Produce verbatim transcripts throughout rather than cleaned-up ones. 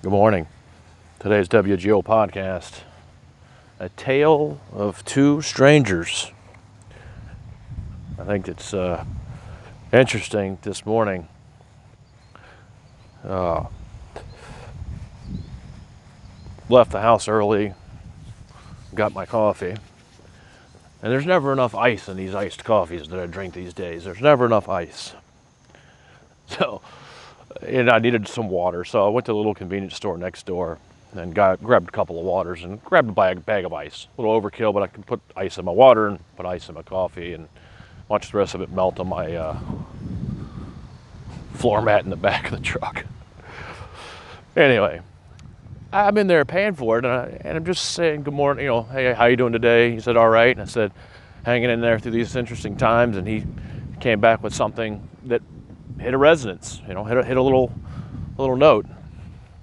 Good morning. Today's W G O podcast, a tale of two strangers. I think it's uh, interesting this morning. Uh, left the house early, got my coffee, and there's never enough ice in these iced coffees that I drink these days. There's never enough ice. So... and I needed some water, so I went to the little convenience store next door and got grabbed a couple of waters and grabbed a bag, bag of ice. A little overkill, but I can put ice in my water and put ice in my coffee and watch the rest of it melt on my uh, floor mat in the back of the truck. Anyway, I'm in there paying for it, and, I, and I'm just saying good morning, you know, hey, how you doing today? He said, all right. And I said, hanging in there through these interesting times, and he came back with something that hit a resonance, you know, hit a, hit a little a little note.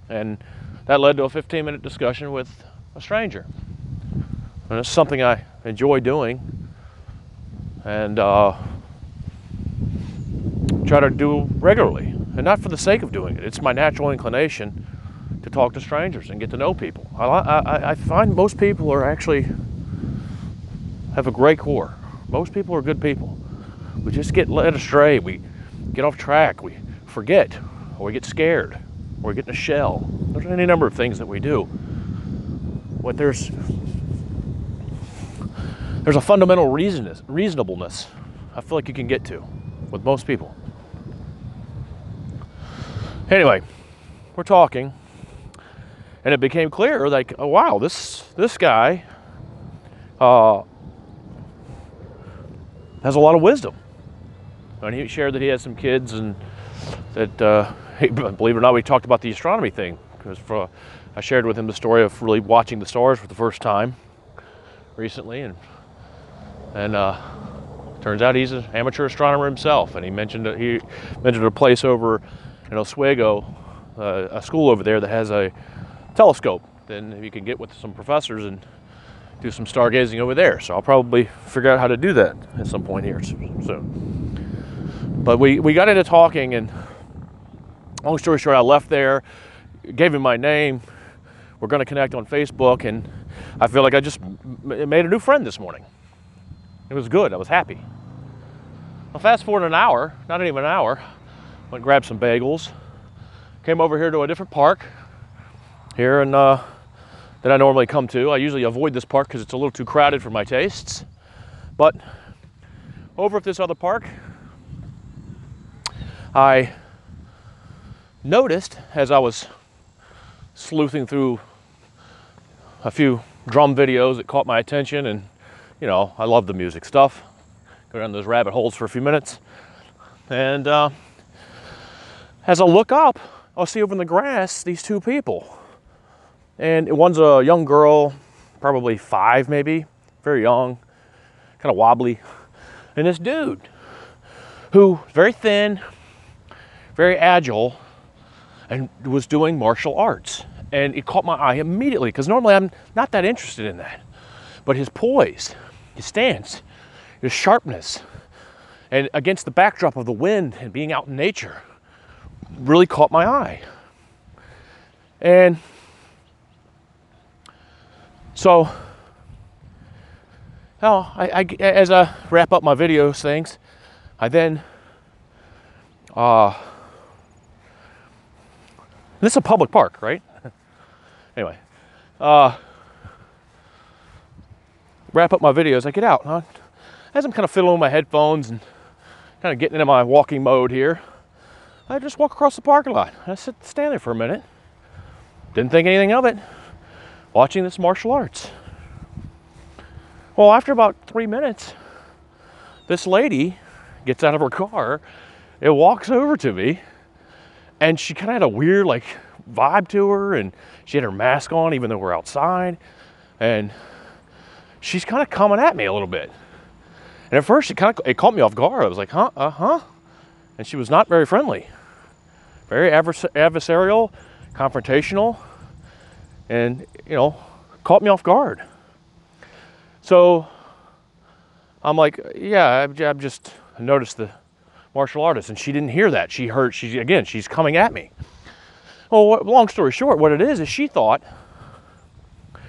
And that led to a fifteen minute discussion with a stranger. And it's something I enjoy doing and uh, try to do regularly. And not for the sake of doing it. It's my natural inclination to talk to strangers and get to know people. I, I, I find most people are actually have a great core. Most people are good people. We just get led astray. We get off track, we forget, or we get scared, or we get in a shell. There's any number of things that we do. But there's there's a fundamental reason, reasonableness I feel like you can get to with most people. Anyway, we're talking, and it became clear, like, oh wow, this this guy uh, has a lot of wisdom. And he shared that he had some kids, and that, uh, he, believe it or not, we talked about the astronomy thing. Because for, I shared with him the story of really watching the stars for the first time recently, and and uh, turns out he's an amateur astronomer himself. And he mentioned that he mentioned a place over in Oswego, uh, a school over there that has a telescope. Then you can get with some professors and do some stargazing over there. So I'll probably figure out how to do that at some point here soon. But we, we got into talking, and long story short, I left there, gave him my name. We're going to connect on Facebook, and I feel like I just m- made a new friend this morning. It was good. I was happy. Well, fast forward an hour, not even an hour, went and grabbed some bagels, came over here to a different park here and uh, that I normally come to. I usually avoid this park because it's a little too crowded for my tastes. But over at this other park, I noticed as I was sleuthing through a few drum videos that caught my attention, and you know, I love the music stuff. Go down those rabbit holes for a few minutes. And uh, as I look up, I'll see over in the grass these two people. And one's a young girl, probably five maybe, very young, kind of wobbly. And this dude, who very thin, very agile, and was doing martial arts. And it caught my eye immediately, because normally I'm not that interested in that. But his poise, his stance, his sharpness, and against the backdrop of the wind and being out in nature, really caught my eye. And so, well, I, I, as I wrap up my videos things, I then... Uh, This is a public park, right? Anyway, uh, wrap up my videos. I get out. Huh? As I'm kind of fiddling with my headphones and kind of getting into my walking mode here, I just walk across the parking lot. I sit, stand there for a minute. Didn't think anything of it. Watching this martial arts. Well, after about three minutes, this lady gets out of her car and walks over to me. And she kind of had a weird, like, vibe to her, and she had her mask on, even though we're outside. And she's kind of coming at me a little bit. And at first, it kind of it caught me off guard. I was like, huh, uh huh. And she was not very friendly, very advers- adversarial, confrontational, and you know, caught me off guard. So I'm like, yeah, I've just noticed the martial artist, and she didn't hear that. She heard, she again, she's coming at me. Well, long story short, what it is is she thought,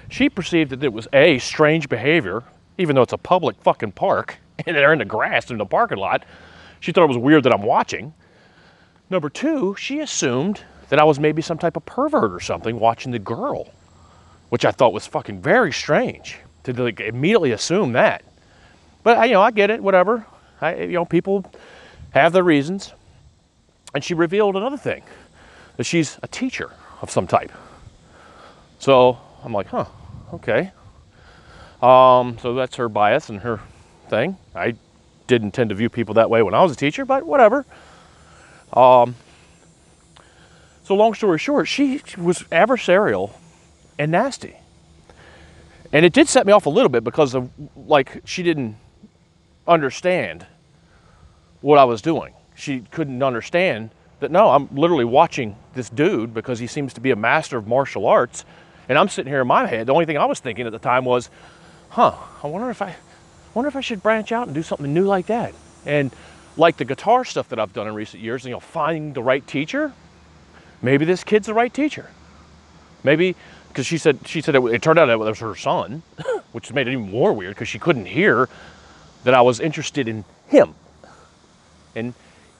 she perceived that it was A, strange behavior, even though it's a public fucking park, and they're in the grass in the parking lot. She thought it was weird that I'm watching. Number two, she assumed that I was maybe some type of pervert or something watching the girl, which I thought was fucking very strange to like, immediately assume that. But, I, you know, I get it, whatever. I, you know, people have their reasons. And she revealed another thing, that she's a teacher of some type. So I'm like, huh, okay. Um, so that's her bias and her thing. I didn't tend to view people that way when I was a teacher, but whatever. Um, so long story short, she was adversarial and nasty. And it did set me off a little bit because of, like, she didn't understand what I was doing. She couldn't understand that, no, I'm literally watching this dude because he seems to be a master of martial arts. And I'm sitting here in my head, the only thing I was thinking at the time was, huh, I wonder if I, I wonder if I should branch out and do something new like that. And like the guitar stuff that I've done in recent years, you know, finding the right teacher, maybe this kid's the right teacher. Maybe, because she said, she said it, it turned out that it was her son, which made it even more weird because she couldn't hear that I was interested in him and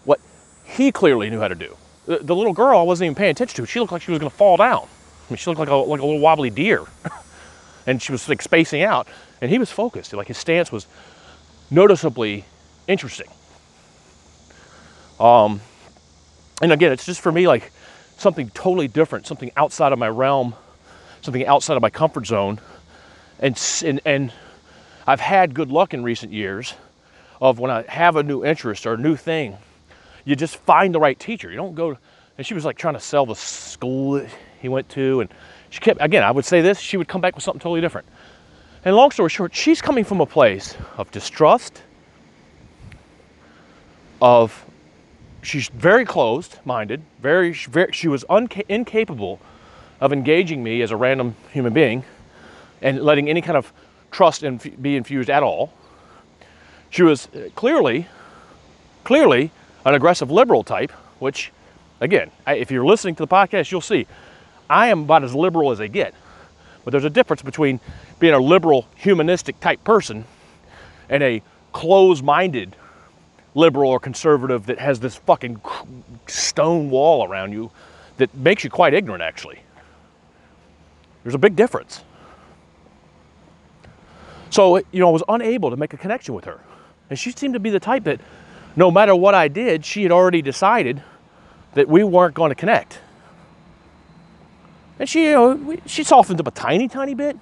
what he clearly knew how to do. The, the little girl I wasn't even paying attention to. She looked like she was going to fall down. I mean, she looked like a, like a little wobbly deer, and she was like spacing out, and he was focused. Like his stance was noticeably interesting. Um, and again, it's just for me like something totally different, something outside of my realm, something outside of my comfort zone. And, and, and I've had good luck in recent years of when I have a new interest or a new thing, you just find the right teacher. You don't go, and she was like trying to sell the school he went to, and she kept, again, I would say this, she would come back with something totally different. And long story short, she's coming from a place of distrust, of, she's very closed-minded, very, very she was unca- incapable of engaging me as a random human being and letting any kind of trust inf- be infused at all. She was clearly, clearly an aggressive liberal type, which, again, I, if you're listening to the podcast, you'll see. I am about as liberal as they get, but there's a difference between being a liberal, humanistic type person and a closed-minded liberal or conservative that has this fucking stone wall around you that makes you quite ignorant, actually. There's a big difference. So, you know, I was unable to make a connection with her. And she seemed to be the type that no matter what I did, she had already decided that we weren't going to connect. And she, you know, she softened up a tiny, tiny bit.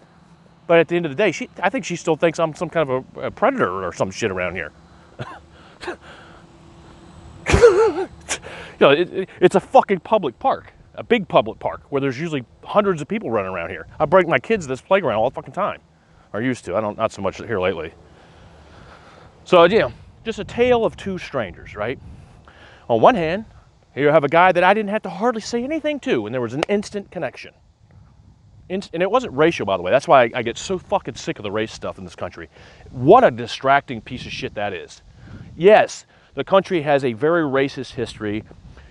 But at the end of the day, she, I think she still thinks I'm some kind of a, a predator or some shit around here. you know, it, it, it's a fucking public park. A big public park where there's usually hundreds of people running around here. I bring my kids to this playground all the fucking time. Or used to. I don't, not so much here lately. So, yeah, just a tale of two strangers, right? On one hand, here I have a guy that I didn't have to hardly say anything to, and there was an instant connection. Inst- and it wasn't racial, by the way. That's why I, I get so fucking sick of the race stuff in this country. What a distracting piece of shit that is. Yes, the country has a very racist history,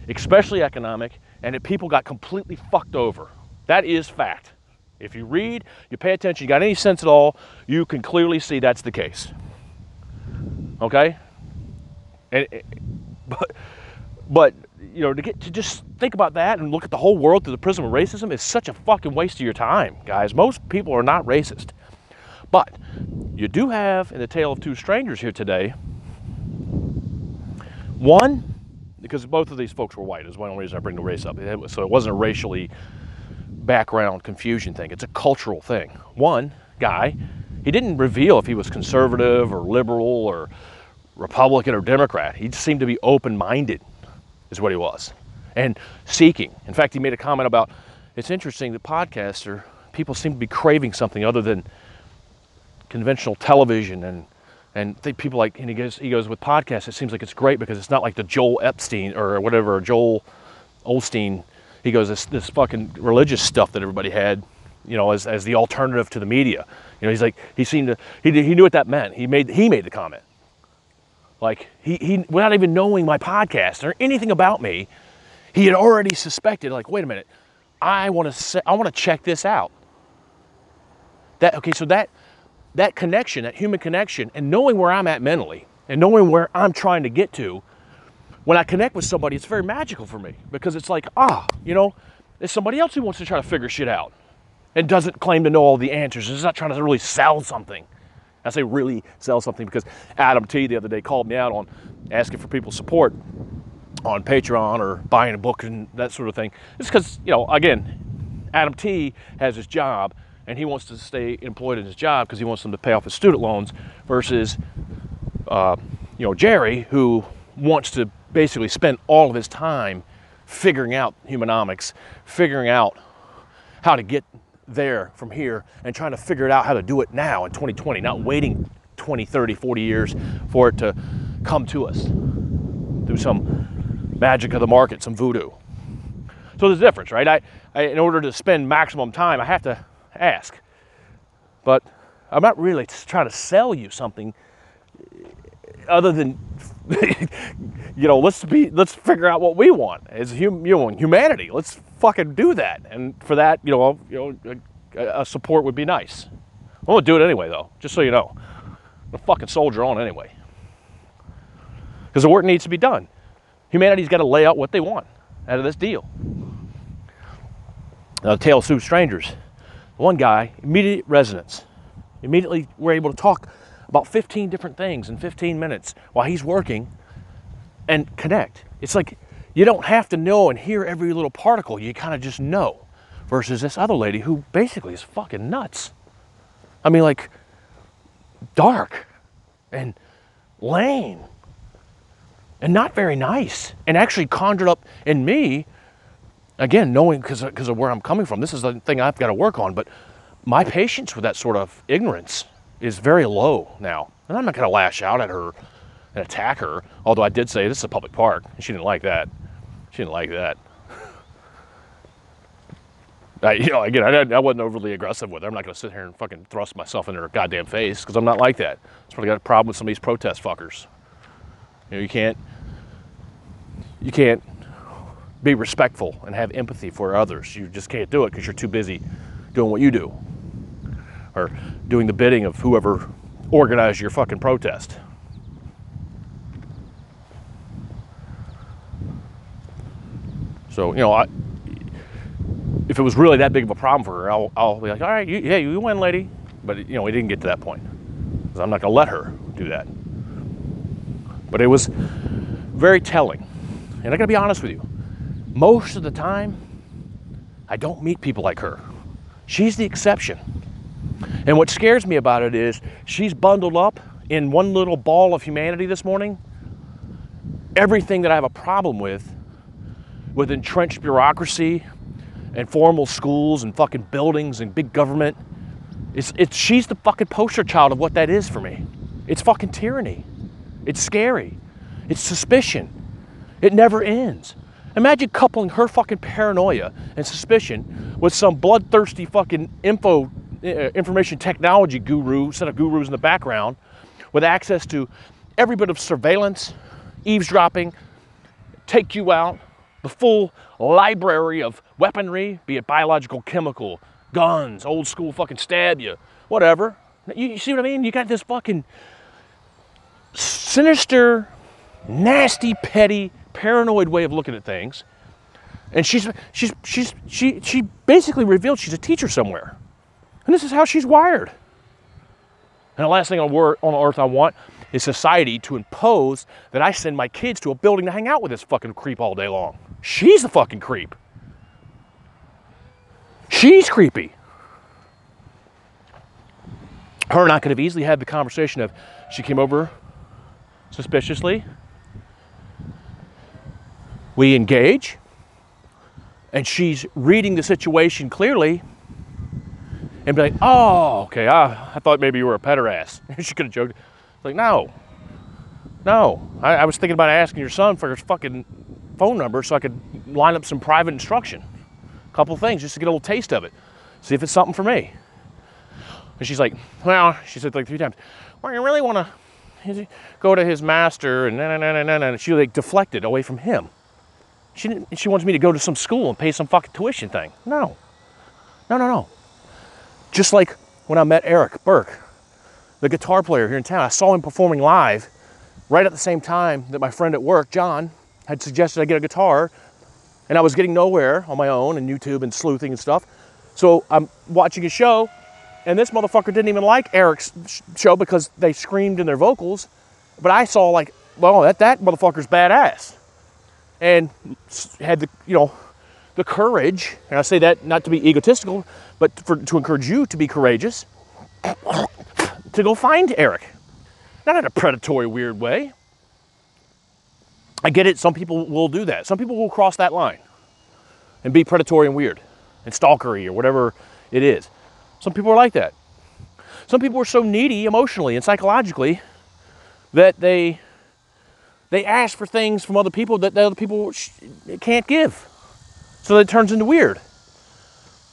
especially economic, and that people got completely fucked over. That is fact. If you read, you pay attention, you got any sense at all, you can clearly see that's the case. Okay? And, but... but you know, to get to just think about that and look at the whole world through the prism of racism is such a fucking waste of your time, guys. Most people are not racist. But you do have, in the tale of two strangers here today, one, because both of these folks were white, is one reason I bring the race up. It was, so it wasn't a racially background confusion thing. It's a cultural thing. One guy, he didn't reveal if he was conservative or liberal or Republican or Democrat. He seemed to be open-minded. Is what he was, and seeking. In fact, he made a comment about, it's interesting that podcasts are, people seem to be craving something other than conventional television, and and think people like, and he goes, he goes with podcasts, it seems like it's great because it's not like the Joel Epstein or whatever, Joel Osteen. He goes, this this fucking religious stuff that everybody had, you know, as as the alternative to the media. You know, he's like, he seemed to, he he knew what that meant. He made he made the comment. Like, he, he, without even knowing my podcast or anything about me, He had already suspected, like, wait a minute, I want to se- I want to check this out. That okay, so that that connection, that human connection, and knowing where I'm at mentally, and knowing where I'm trying to get to, when I connect with somebody, it's very magical for me, because it's like, ah, you know, there's somebody else who wants to try to figure shit out and doesn't claim to know all the answers. It's not trying to really sell something. I say really sell something because Adam T. the other day called me out on asking for people's support on Patreon or buying a book and that sort of thing. It's because, you know, again, Adam T. has his job and he wants to stay employed in his job because he wants them to pay off his student loans versus, uh, you know, Jerry, who wants to basically spend all of his time figuring out humanomics, figuring out how to get there from here and trying to figure it out how to do it now in twenty twenty, not waiting twenty, thirty, forty years for it to come to us through some magic of the market, some voodoo. So there's a difference, right? I, I in order to spend maximum time, I have to ask. But I'm not really trying to sell you something other than, you know, let's be, let's figure out what we want as hum, you know, humanity. Let's fucking do that. And for that, you know, you know, a, a support would be nice. I'm gonna do it anyway, though, just so you know. I'm a fucking soldier on anyway, because the work needs to be done. Humanity's got to lay out what they want out of this deal. Now, tale of two strangers. One guy, immediate resonance. Immediately, we're able to talk about fifteen different things in fifteen minutes while he's working and connect. It's like you don't have to know and hear every little particle. You kind of just know, versus this other lady who basically is fucking nuts. I mean, like, dark and lame and not very nice, and actually conjured up in me, again, knowing because of, because of where I'm coming from. This is the thing I've got to work on, but my patience with that sort of ignorance is very low now. And I'm not going to lash out at her and attack her, although I did say this is a public park, and she didn't like that. She didn't like that. I, you know, again, I, I wasn't overly aggressive with her. I'm not going to sit here and fucking thrust myself in her goddamn face, because I'm not like that. That's probably got a problem with some of these protest fuckers. You know, you can't, you can't be respectful and have empathy for others. You just can't do it because you're too busy doing what you do, or doing the bidding of whoever organized your fucking protest. So, you know, I, if it was really that big of a problem for her, I'll, I'll be like, all right, you, yeah, you win, lady. But, you know, we didn't get to that point, because I'm not going to let her do that. But it was very telling. And I got to be honest with you. Most of the time, I don't meet people like her. She's the exception. And what scares me about it is she's bundled up in one little ball of humanity this morning. Everything that I have a problem with, with entrenched bureaucracy and formal schools and fucking buildings and big government, it's, it's, she's the fucking poster child of what that is for me. It's fucking tyranny. It's scary. It's suspicion. It never ends. Imagine coupling her fucking paranoia and suspicion with some bloodthirsty fucking info information technology guru, set of gurus in the background with access to every bit of surveillance, eavesdropping, take you out, the full library of weaponry, be it biological, chemical, guns, old school fucking stab you, whatever. You, you see what I mean? You got this fucking sinister, nasty, petty, paranoid way of looking at things. And she's she's she's she she basically revealed she's a teacher somewhere. And this is how she's wired. And the last thing on earth I want is society to impose that I send my kids to a building to hang out with this fucking creep all day long. She's the fucking creep. She's creepy. Her and I could have easily had the conversation of, she came over suspiciously. We engage. And she's reading the situation clearly. And be like, oh, okay, I, I thought maybe you were a pederast. She could have joked. It's like, no. No. I, I was thinking about asking your son for his fucking phone number so I could line up some private instruction. A couple things just to get a little taste of it. See if it's something for me. And she's like, well, she said like three times, well, you really want to go to his master and na na na na na. And she like deflected away from him. She didn't, she wants me to go to some school and pay some fucking tuition thing. No. No, no, no. Just like when I met Eric Burke, the guitar player here in town, I saw him performing live right at the same time that my friend at work, John, had suggested I get a guitar, and I was getting nowhere on my own and YouTube and sleuthing and stuff. So I'm watching a show, and this motherfucker didn't even like Eric's show because they screamed in their vocals, but I saw like, well, that, that motherfucker's badass. And had the, you know, the courage, and I say that not to be egotistical, but for, to encourage you to be courageous, to go find Eric. Not in a predatory, weird way. I get it, some people will do that. Some people will cross that line and be predatory and weird and stalkery or whatever it is. Some people are like that. Some people are so needy emotionally and psychologically that they they ask for things from other people that the other people sh- can't give. So that turns into weird.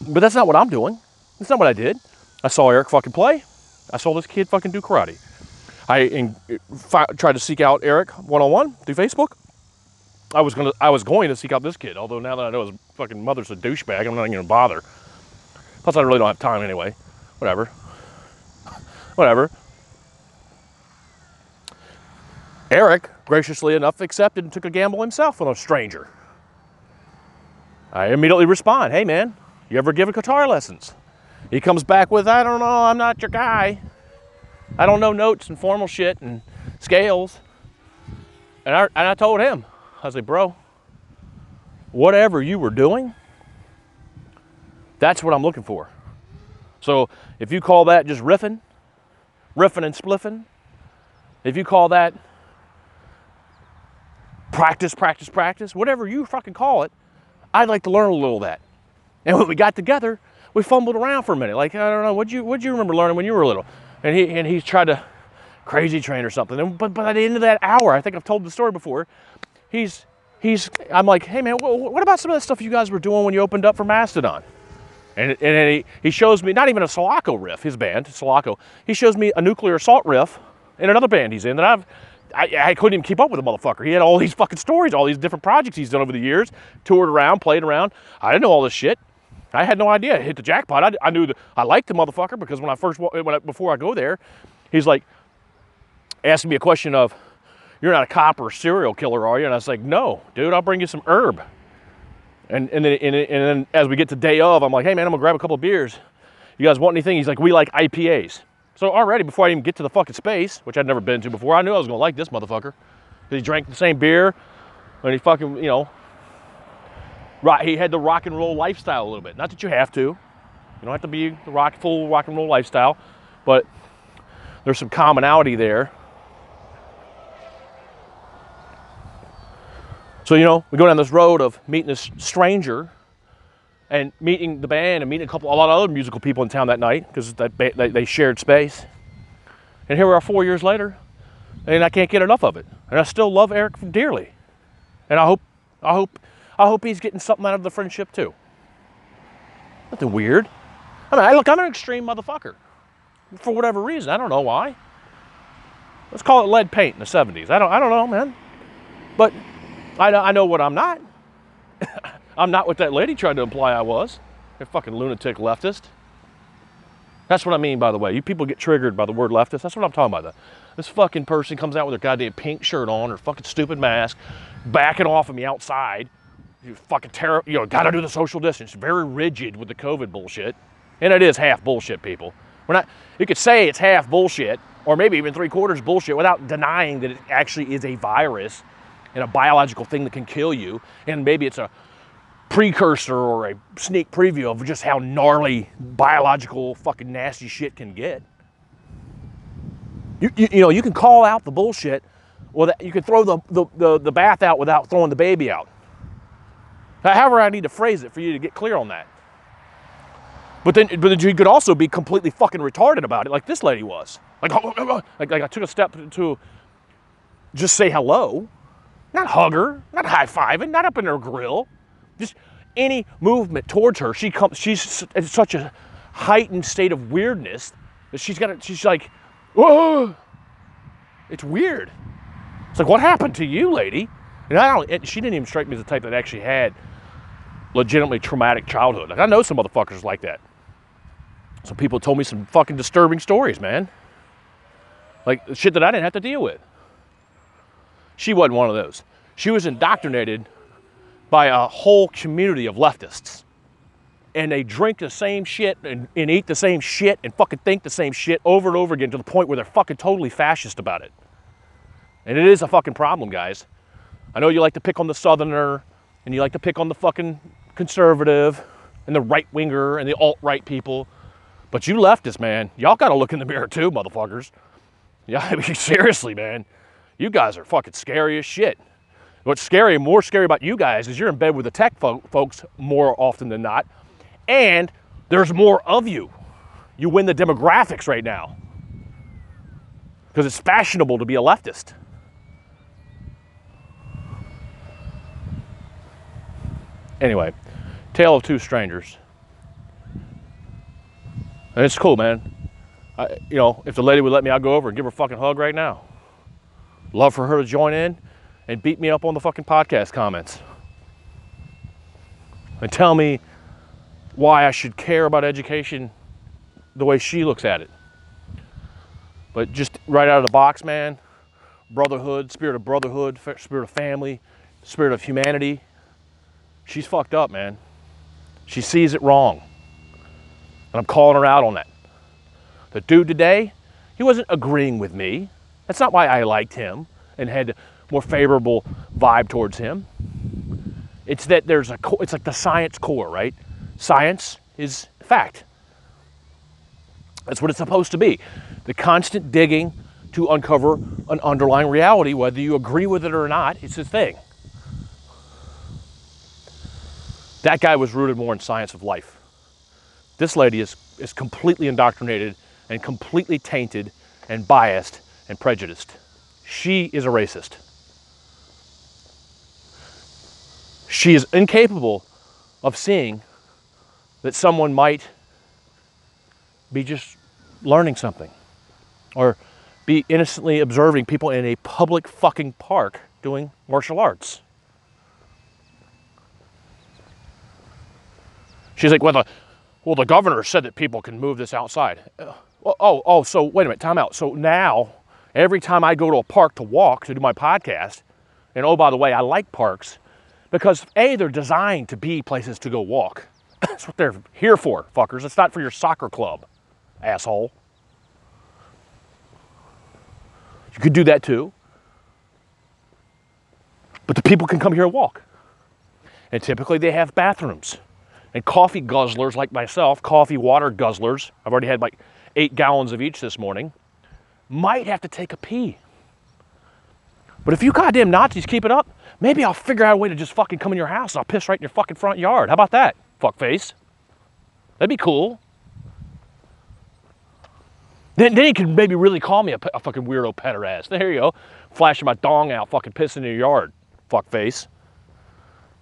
But that's not what I'm doing. That's not what I did. I saw Eric fucking play. I saw this kid fucking do karate. I tried to seek out Eric one-on-one through Facebook. I was gonna, I was going to seek out this kid, although now that I know his fucking mother's a douchebag, I'm not even gonna bother. Plus, I really don't have time anyway. Whatever. Whatever. Eric, graciously enough, accepted and took a gamble himself with a stranger. I immediately respond, hey man, you ever give a guitar lessons? He comes back with, I don't know, I'm not your guy. I don't know notes and formal shit and scales. And I, and I told him, I was like, bro, whatever you were doing, that's what I'm looking for. So if you call that just riffing, riffing and spliffing, if you call that practice, practice, practice, whatever you fucking call it, I'd like to learn a little of that. And when we got together, we fumbled around for a minute. Like, I don't know, what'd you, what'd you remember learning when you were little? And he and he tried to crazy train or something. And, but but at the end of that hour, I think I've told the story before. He's he's. I'm like, hey man, what, what about some of that stuff you guys were doing when you opened up for Mastodon? And and he he shows me not even a Sulaco riff. His band Sulaco. He shows me a Nuclear Assault riff in another band he's in that I've I, I couldn't even keep up with the motherfucker. He had all these fucking stories, all these different projects he's done over the years, toured around, played around. I didn't know all this shit. I had no idea. I hit the jackpot. I, I knew that I liked the motherfucker because when I first, when I, before I go there, he's like, asking me a question of, you're not a cop or a serial killer, are you? And I was like, no, dude, I'll bring you some herb. And and then, and, and then as we get to day of, I'm like, hey man, I'm gonna grab a couple of beers. You guys want anything? He's like, we like I P As. So already, before I even get to the fucking space, which I'd never been to before, I knew I was gonna like this motherfucker. He drank the same beer and he fucking, you know, right, he had the rock and roll lifestyle a little bit. Not that you have to. You don't have to be the rock, full rock and roll lifestyle, but there's some commonality there. So, you know, we go down this road of meeting this stranger and meeting the band and meeting a couple, a lot of other musical people in town that night because they shared space. And here we are four years later, and I can't get enough of it. And I still love Eric dearly. And I hope, I hope... I hope he's getting something out of the friendship too. Nothing weird. I mean, I, look, I'm an extreme motherfucker. For whatever reason, I don't know why. Let's call it lead paint in the seventies. I don't, I don't know, man. But I, I know what I'm not. I'm not what that lady tried to imply I was. You're a fucking lunatic leftist. That's what I mean, by the way. You people get triggered by the word leftist. That's what I'm talking about. This fucking person comes out with her goddamn pink shirt on, her fucking stupid mask, backing off of me outside. You fucking terror, you know, gotta do the social distance. Very rigid with the COVID bullshit. And it is half bullshit, people. We're not, you could say it's half bullshit, or maybe even three quarters bullshit without denying that it actually is a virus and a biological thing that can kill you. And maybe it's a precursor or a sneak preview of just how gnarly biological fucking nasty shit can get. You, you, you know, you can call out the bullshit, or that you can throw the, the, the, the bath out without throwing the baby out. However I need to phrase it for you to get clear on that. But then, but then you could also be completely fucking retarded about it, like this lady was. Like, oh, oh, oh. Like, like I took a step to just say hello. Not hug her, not high-fiving, not up in her grill. Just any movement towards her, she comes, she's in such a heightened state of weirdness that she's got a, she's like, whoa! It's weird. It's like, what happened to you, lady? And I don't, it, she didn't even strike me as the type that actually had legitimately traumatic childhood. Like, I know some motherfuckers like that. Some people told me some fucking disturbing stories, man. Like, shit that I didn't have to deal with. She wasn't one of those. She was indoctrinated by a whole community of leftists. And they drink the same shit and, and eat the same shit and fucking think the same shit over and over again to the point where they're fucking totally fascist about it. And it is a fucking problem, guys. I know you like to pick on the Southerner and you like to pick on the fucking conservative and the right-winger and the alt-right people. But you leftists, man, y'all gotta look in the mirror too, motherfuckers. Yeah, I mean, seriously, man. You guys are fucking scary as shit. What's scary, more scary about you guys is you're in bed with the tech fo- folks more often than not. And there's more of you. You win the demographics right now. Because it's fashionable to be a leftist. Anyway, Tale of Two Strangers. And it's cool, man. I, you know, if the lady would let me, I'd go over and give her a fucking hug right now. Love for her to join in and beat me up on the fucking podcast comments. And tell me why I should care about education the way she looks at it. But just right out of the box, man, brotherhood, spirit of brotherhood, spirit of family, spirit of humanity. She's fucked up, man. She sees it wrong. And I'm calling her out on that. The dude today, he wasn't agreeing with me. That's not why I liked him and had a more favorable vibe towards him. It's that there's a, co- it's like the science core, right? Science is fact. That's what it's supposed to be. The constant digging to uncover an underlying reality, whether you agree with it or not, it's a thing. That guy was rooted more in science of life. This lady is, is completely indoctrinated and completely tainted and biased and prejudiced. She is a racist. She is incapable of seeing that someone might be just learning something or be innocently observing people in a public fucking park doing martial arts. She's like, well, the, well, the governor said that people can move this outside. Oh, oh, oh, so wait a minute, time out. So now, every time I go to a park to walk to do my podcast, and oh, by the way, I like parks because A, they're designed to be places to go walk. That's what they're here for, fuckers. It's not for your soccer club, asshole. You could do that too. But the people can come here and walk. And typically they have bathrooms and coffee guzzlers like myself, coffee water guzzlers. I've already had like eight gallons of each this morning. Might have to take a pee. But if you goddamn Nazis keep it up, maybe I'll figure out a way to just fucking come in your house and I'll piss right in your fucking front yard. How about that? Fuckface. That'd be cool. Then, then he could maybe really call me a, a fucking weirdo petter ass. There you go. Flashing my dong out, fucking pissing in your yard. Fuckface.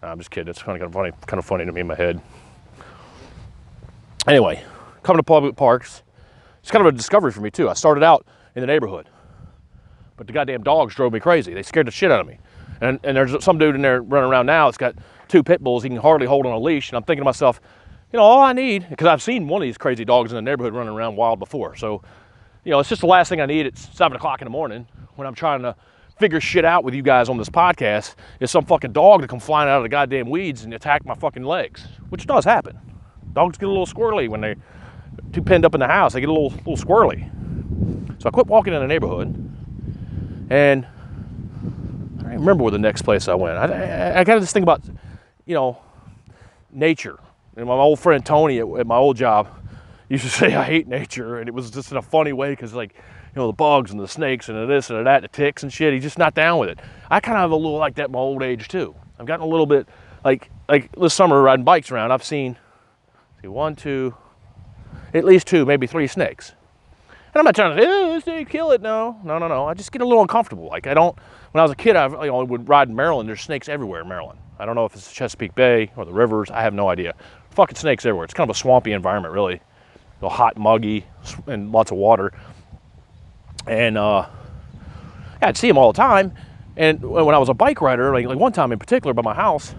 No, I'm just kidding. It's kind of funny, kind of funny to me in my head. Anyway, coming to public parks, it's kind of a discovery for me too. I started out in the neighborhood, but the goddamn dogs drove me crazy. They scared the shit out of me. And, and there's some dude in there running around now. It's got two pit bulls he can hardly hold on a leash. And I'm thinking to myself, you know, all I need, because I've seen one of these crazy dogs in the neighborhood running around wild before. So, you know, it's just the last thing I need at seven o'clock in the morning when I'm trying to figure shit out with you guys on this podcast is some fucking dog to come flying out of the goddamn weeds and attack my fucking legs, which does happen. Dogs get a little squirrely when they're too pinned up in the house. They get a little, little squirrely. So I quit walking in the neighborhood and I remember where the next place I went. I, I, I got this thing about, you know, nature. And my old friend Tony at, at my old job used to say, I hate nature. And it was just in a funny way because, like, you know, the bugs and the snakes and the this and the that, the ticks and shit. He's just not down with it. I kind of have a little like that in my old age, too. I've gotten a little bit, like, like this summer riding bikes around, I've seen, see, one, two, at least two, maybe three snakes. And I'm not trying to say, oh, this thing, kill it. No, no, no, no. I just get a little uncomfortable. Like, I don't, when I was a kid, I you know, would ride in Maryland. There's snakes everywhere in Maryland. I don't know if it's the Chesapeake Bay or the rivers. I have no idea. Fucking snakes everywhere. It's kind of a swampy environment, really. You know, hot, muggy, and lots of water. And uh, I'd see them all the time. And when I was a bike rider, like, like one time in particular by my house,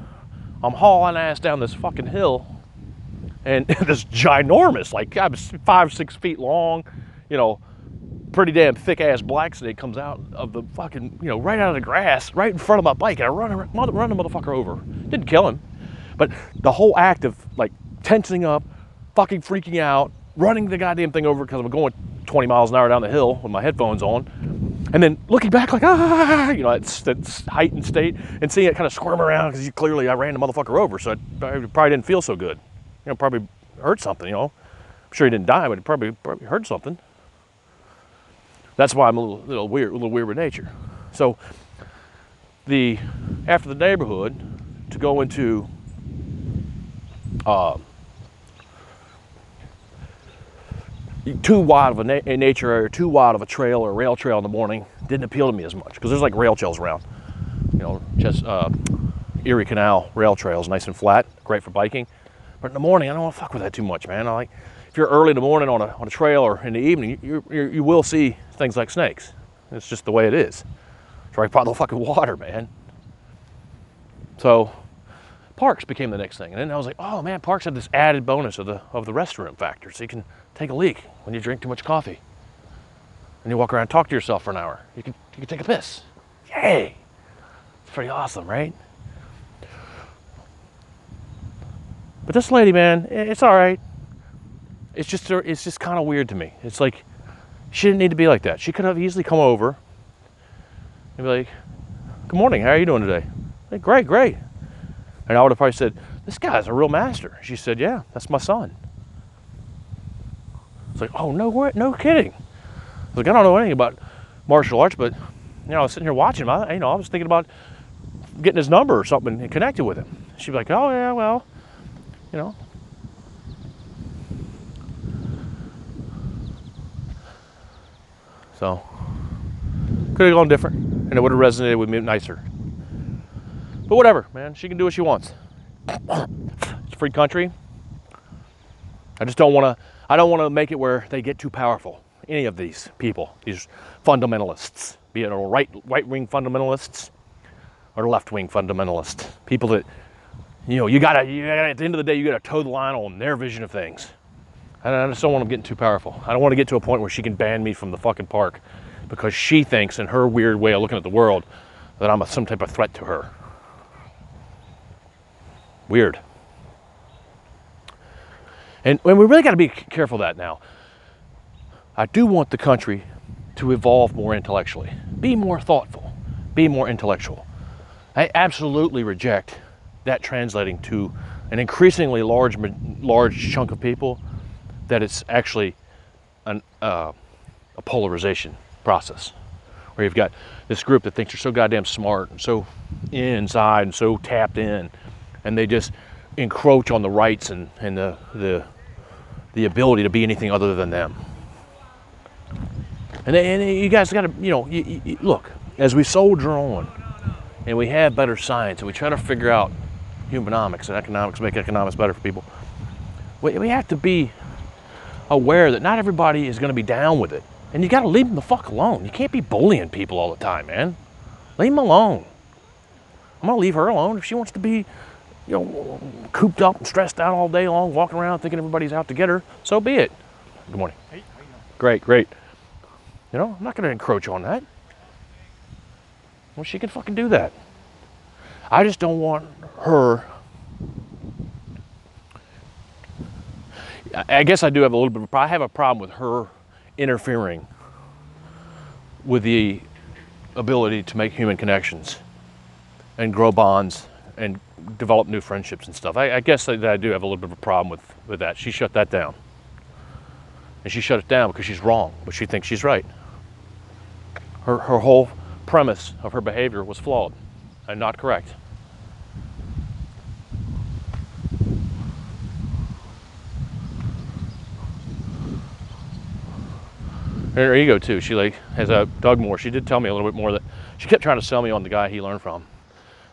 I'm hauling ass down this fucking hill, and this ginormous, like I was five, six feet long, you know, pretty damn thick ass black snake comes out of the fucking, you know, right out of the grass, right in front of my bike, and I run, run, run the motherfucker over. Didn't kill him, but the whole act of like tensing up, fucking freaking out, running the goddamn thing over because I'm going twenty miles an hour down the hill with my headphones on, and then looking back like, ah, you know, it's that heightened state, and seeing it kind of squirm around because clearly I ran the motherfucker over, so it probably didn't feel so good. You know, probably hurt something, you know. I'm sure he didn't die, but it probably, probably hurt something. That's why I'm a little, little weird, a little weird with nature. So the after the neighborhood to go into uh, too wide of a, na a nature area, too wide of a trail or a rail trail in the morning didn't appeal to me as much because there's like rail trails around. You know, just uh, Erie Canal rail trails, nice and flat, great for biking. But in the morning, I don't want to fuck with that too much, man. I like. If you're early in the morning on a, on a trail or in the evening, you, you, you will see things like snakes. It's just the way it is. It's right by the fucking water, man. So parks became the next thing. And then I was like, oh man, parks have this added bonus of the, of the restroom factor. So you can take a leak when you drink too much coffee. And you walk around and talk to yourself for an hour. You can, you can take a piss. Yay. It's pretty awesome, right? But this lady, man, it's all right. It's just, it's just kind of weird to me. It's like, she didn't need to be like that. She could have easily come over and be like, good morning, how are you doing today? Like, great, great. And I would have probably said, this guy's a real master. She said, yeah, that's my son. It's like, oh, no, no kidding. I was like, I don't know anything about martial arts, but, you know, I was sitting here watching him. I, you know, I was thinking about getting his number or something and connecting with him. She'd be like, oh, yeah, well, you know. So, could have gone different, and it would have resonated with me nicer. But whatever, man. She can do what she wants. It's a free country. I just don't want to, I don't want to make it where they get too powerful. Any of these people, these fundamentalists, be it a right, right-wing fundamentalists or left-wing fundamentalists. People that, you know, you gotta, you gotta, at the end of the day, you gotta toe the line on their vision of things. I just don't want them getting too powerful. I don't want to get to a point where she can ban me from the fucking park because she thinks, in her weird way of looking at the world, that I'm a, some type of threat to her. Weird. And, and we really got to be careful of that now. I do want the country to evolve more intellectually. Be more thoughtful. Be more intellectual. I absolutely reject that translating to an increasingly large, large chunk of people that it's actually an, uh, a polarization process where you've got this group that thinks they're so goddamn smart and so inside and so tapped in, and they just encroach on the rights and, and the, the the ability to be anything other than them. And, they, and you guys gotta, you know, you, you, look, as we soldier on and we have better science and we try to figure out humanomics and economics, make economics better for people, we, we have to be aware that not everybody is going to be down with it. And you got to leave them the fuck alone. You can't be bullying people all the time, man. Leave them alone. I'm going to leave her alone. If she wants to be, you know, cooped up and stressed out all day long, walking around thinking everybody's out to get her, so be it. Good morning. Hey, how you doing? Great, great. You know, I'm not going to encroach on that. Well, she can fucking do that. I just don't want her... I guess I do have a little bit of a problem. I have a problem with her interfering with the ability to make human connections and grow bonds and develop new friendships and stuff. I, I guess that I do have a little bit of a problem with, with that. She shut that down. And she shut it down because she's wrong, but she thinks she's right. Her, her whole premise of her behavior was flawed and not correct. Her ego too. She like has a dug more. She did tell me a little bit more that she kept trying to sell me on the guy he learned from. And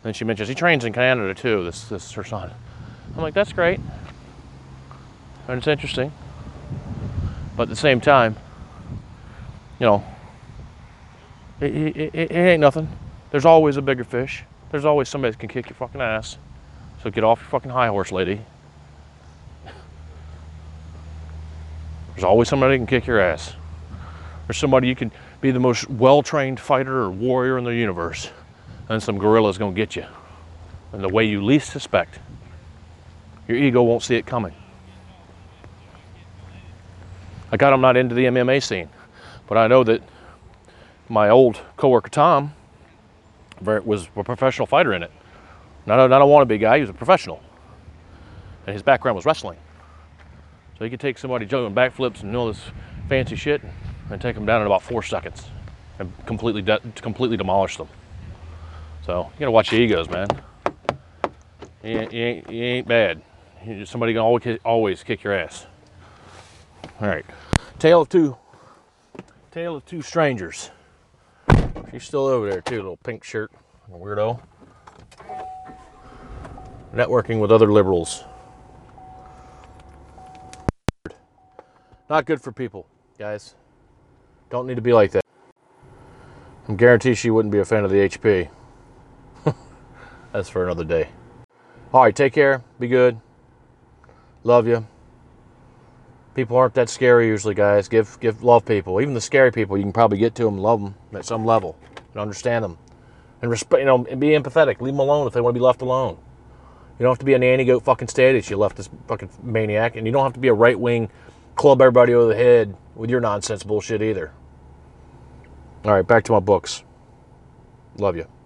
then she mentions he trains in Canada too. This this is her son. I'm like, that's great. And it's interesting. But at the same time, you know, it, it, it, it ain't nothing. There's always a bigger fish. There's always somebody that can kick your fucking ass. So get off your fucking high horse, lady. There's always somebody that can kick your ass. There's somebody you can be the most well-trained fighter or warrior in the universe, and some gorilla's gonna get you. And the way you least suspect, your ego won't see it coming. I got, I'm not into the M M A scene, but I know that my old coworker Tom was a professional fighter in it. Not a, not a wannabe guy, he was a professional. And his background was wrestling. So he could take somebody juggling backflips and all this fancy shit and take them down in about four seconds and completely de completely demolish them. So you gotta watch your egos, man. You ain't, you ain't, you ain't bad. You, somebody can always, always kick your ass. All right, tale of two, tale of two strangers. She's still over there too, little pink shirt, weirdo. Networking with other liberals. Not good for people, guys. Don't need to be like that. I guarantee she wouldn't be a fan of the H P. That's for another day. All right, take care, be good, love you. People aren't that scary usually, guys. Give, give, love people. Even the scary people, you can probably get to them, love them at some level, and understand them, and respect. You know, and be empathetic. Leave them alone if they want to be left alone. You don't have to be an anti-goat fucking status. You left this fucking maniac, and you don't have to be a right-wing, club everybody over the head with your nonsense bullshit either. All right, back to my books. Love you.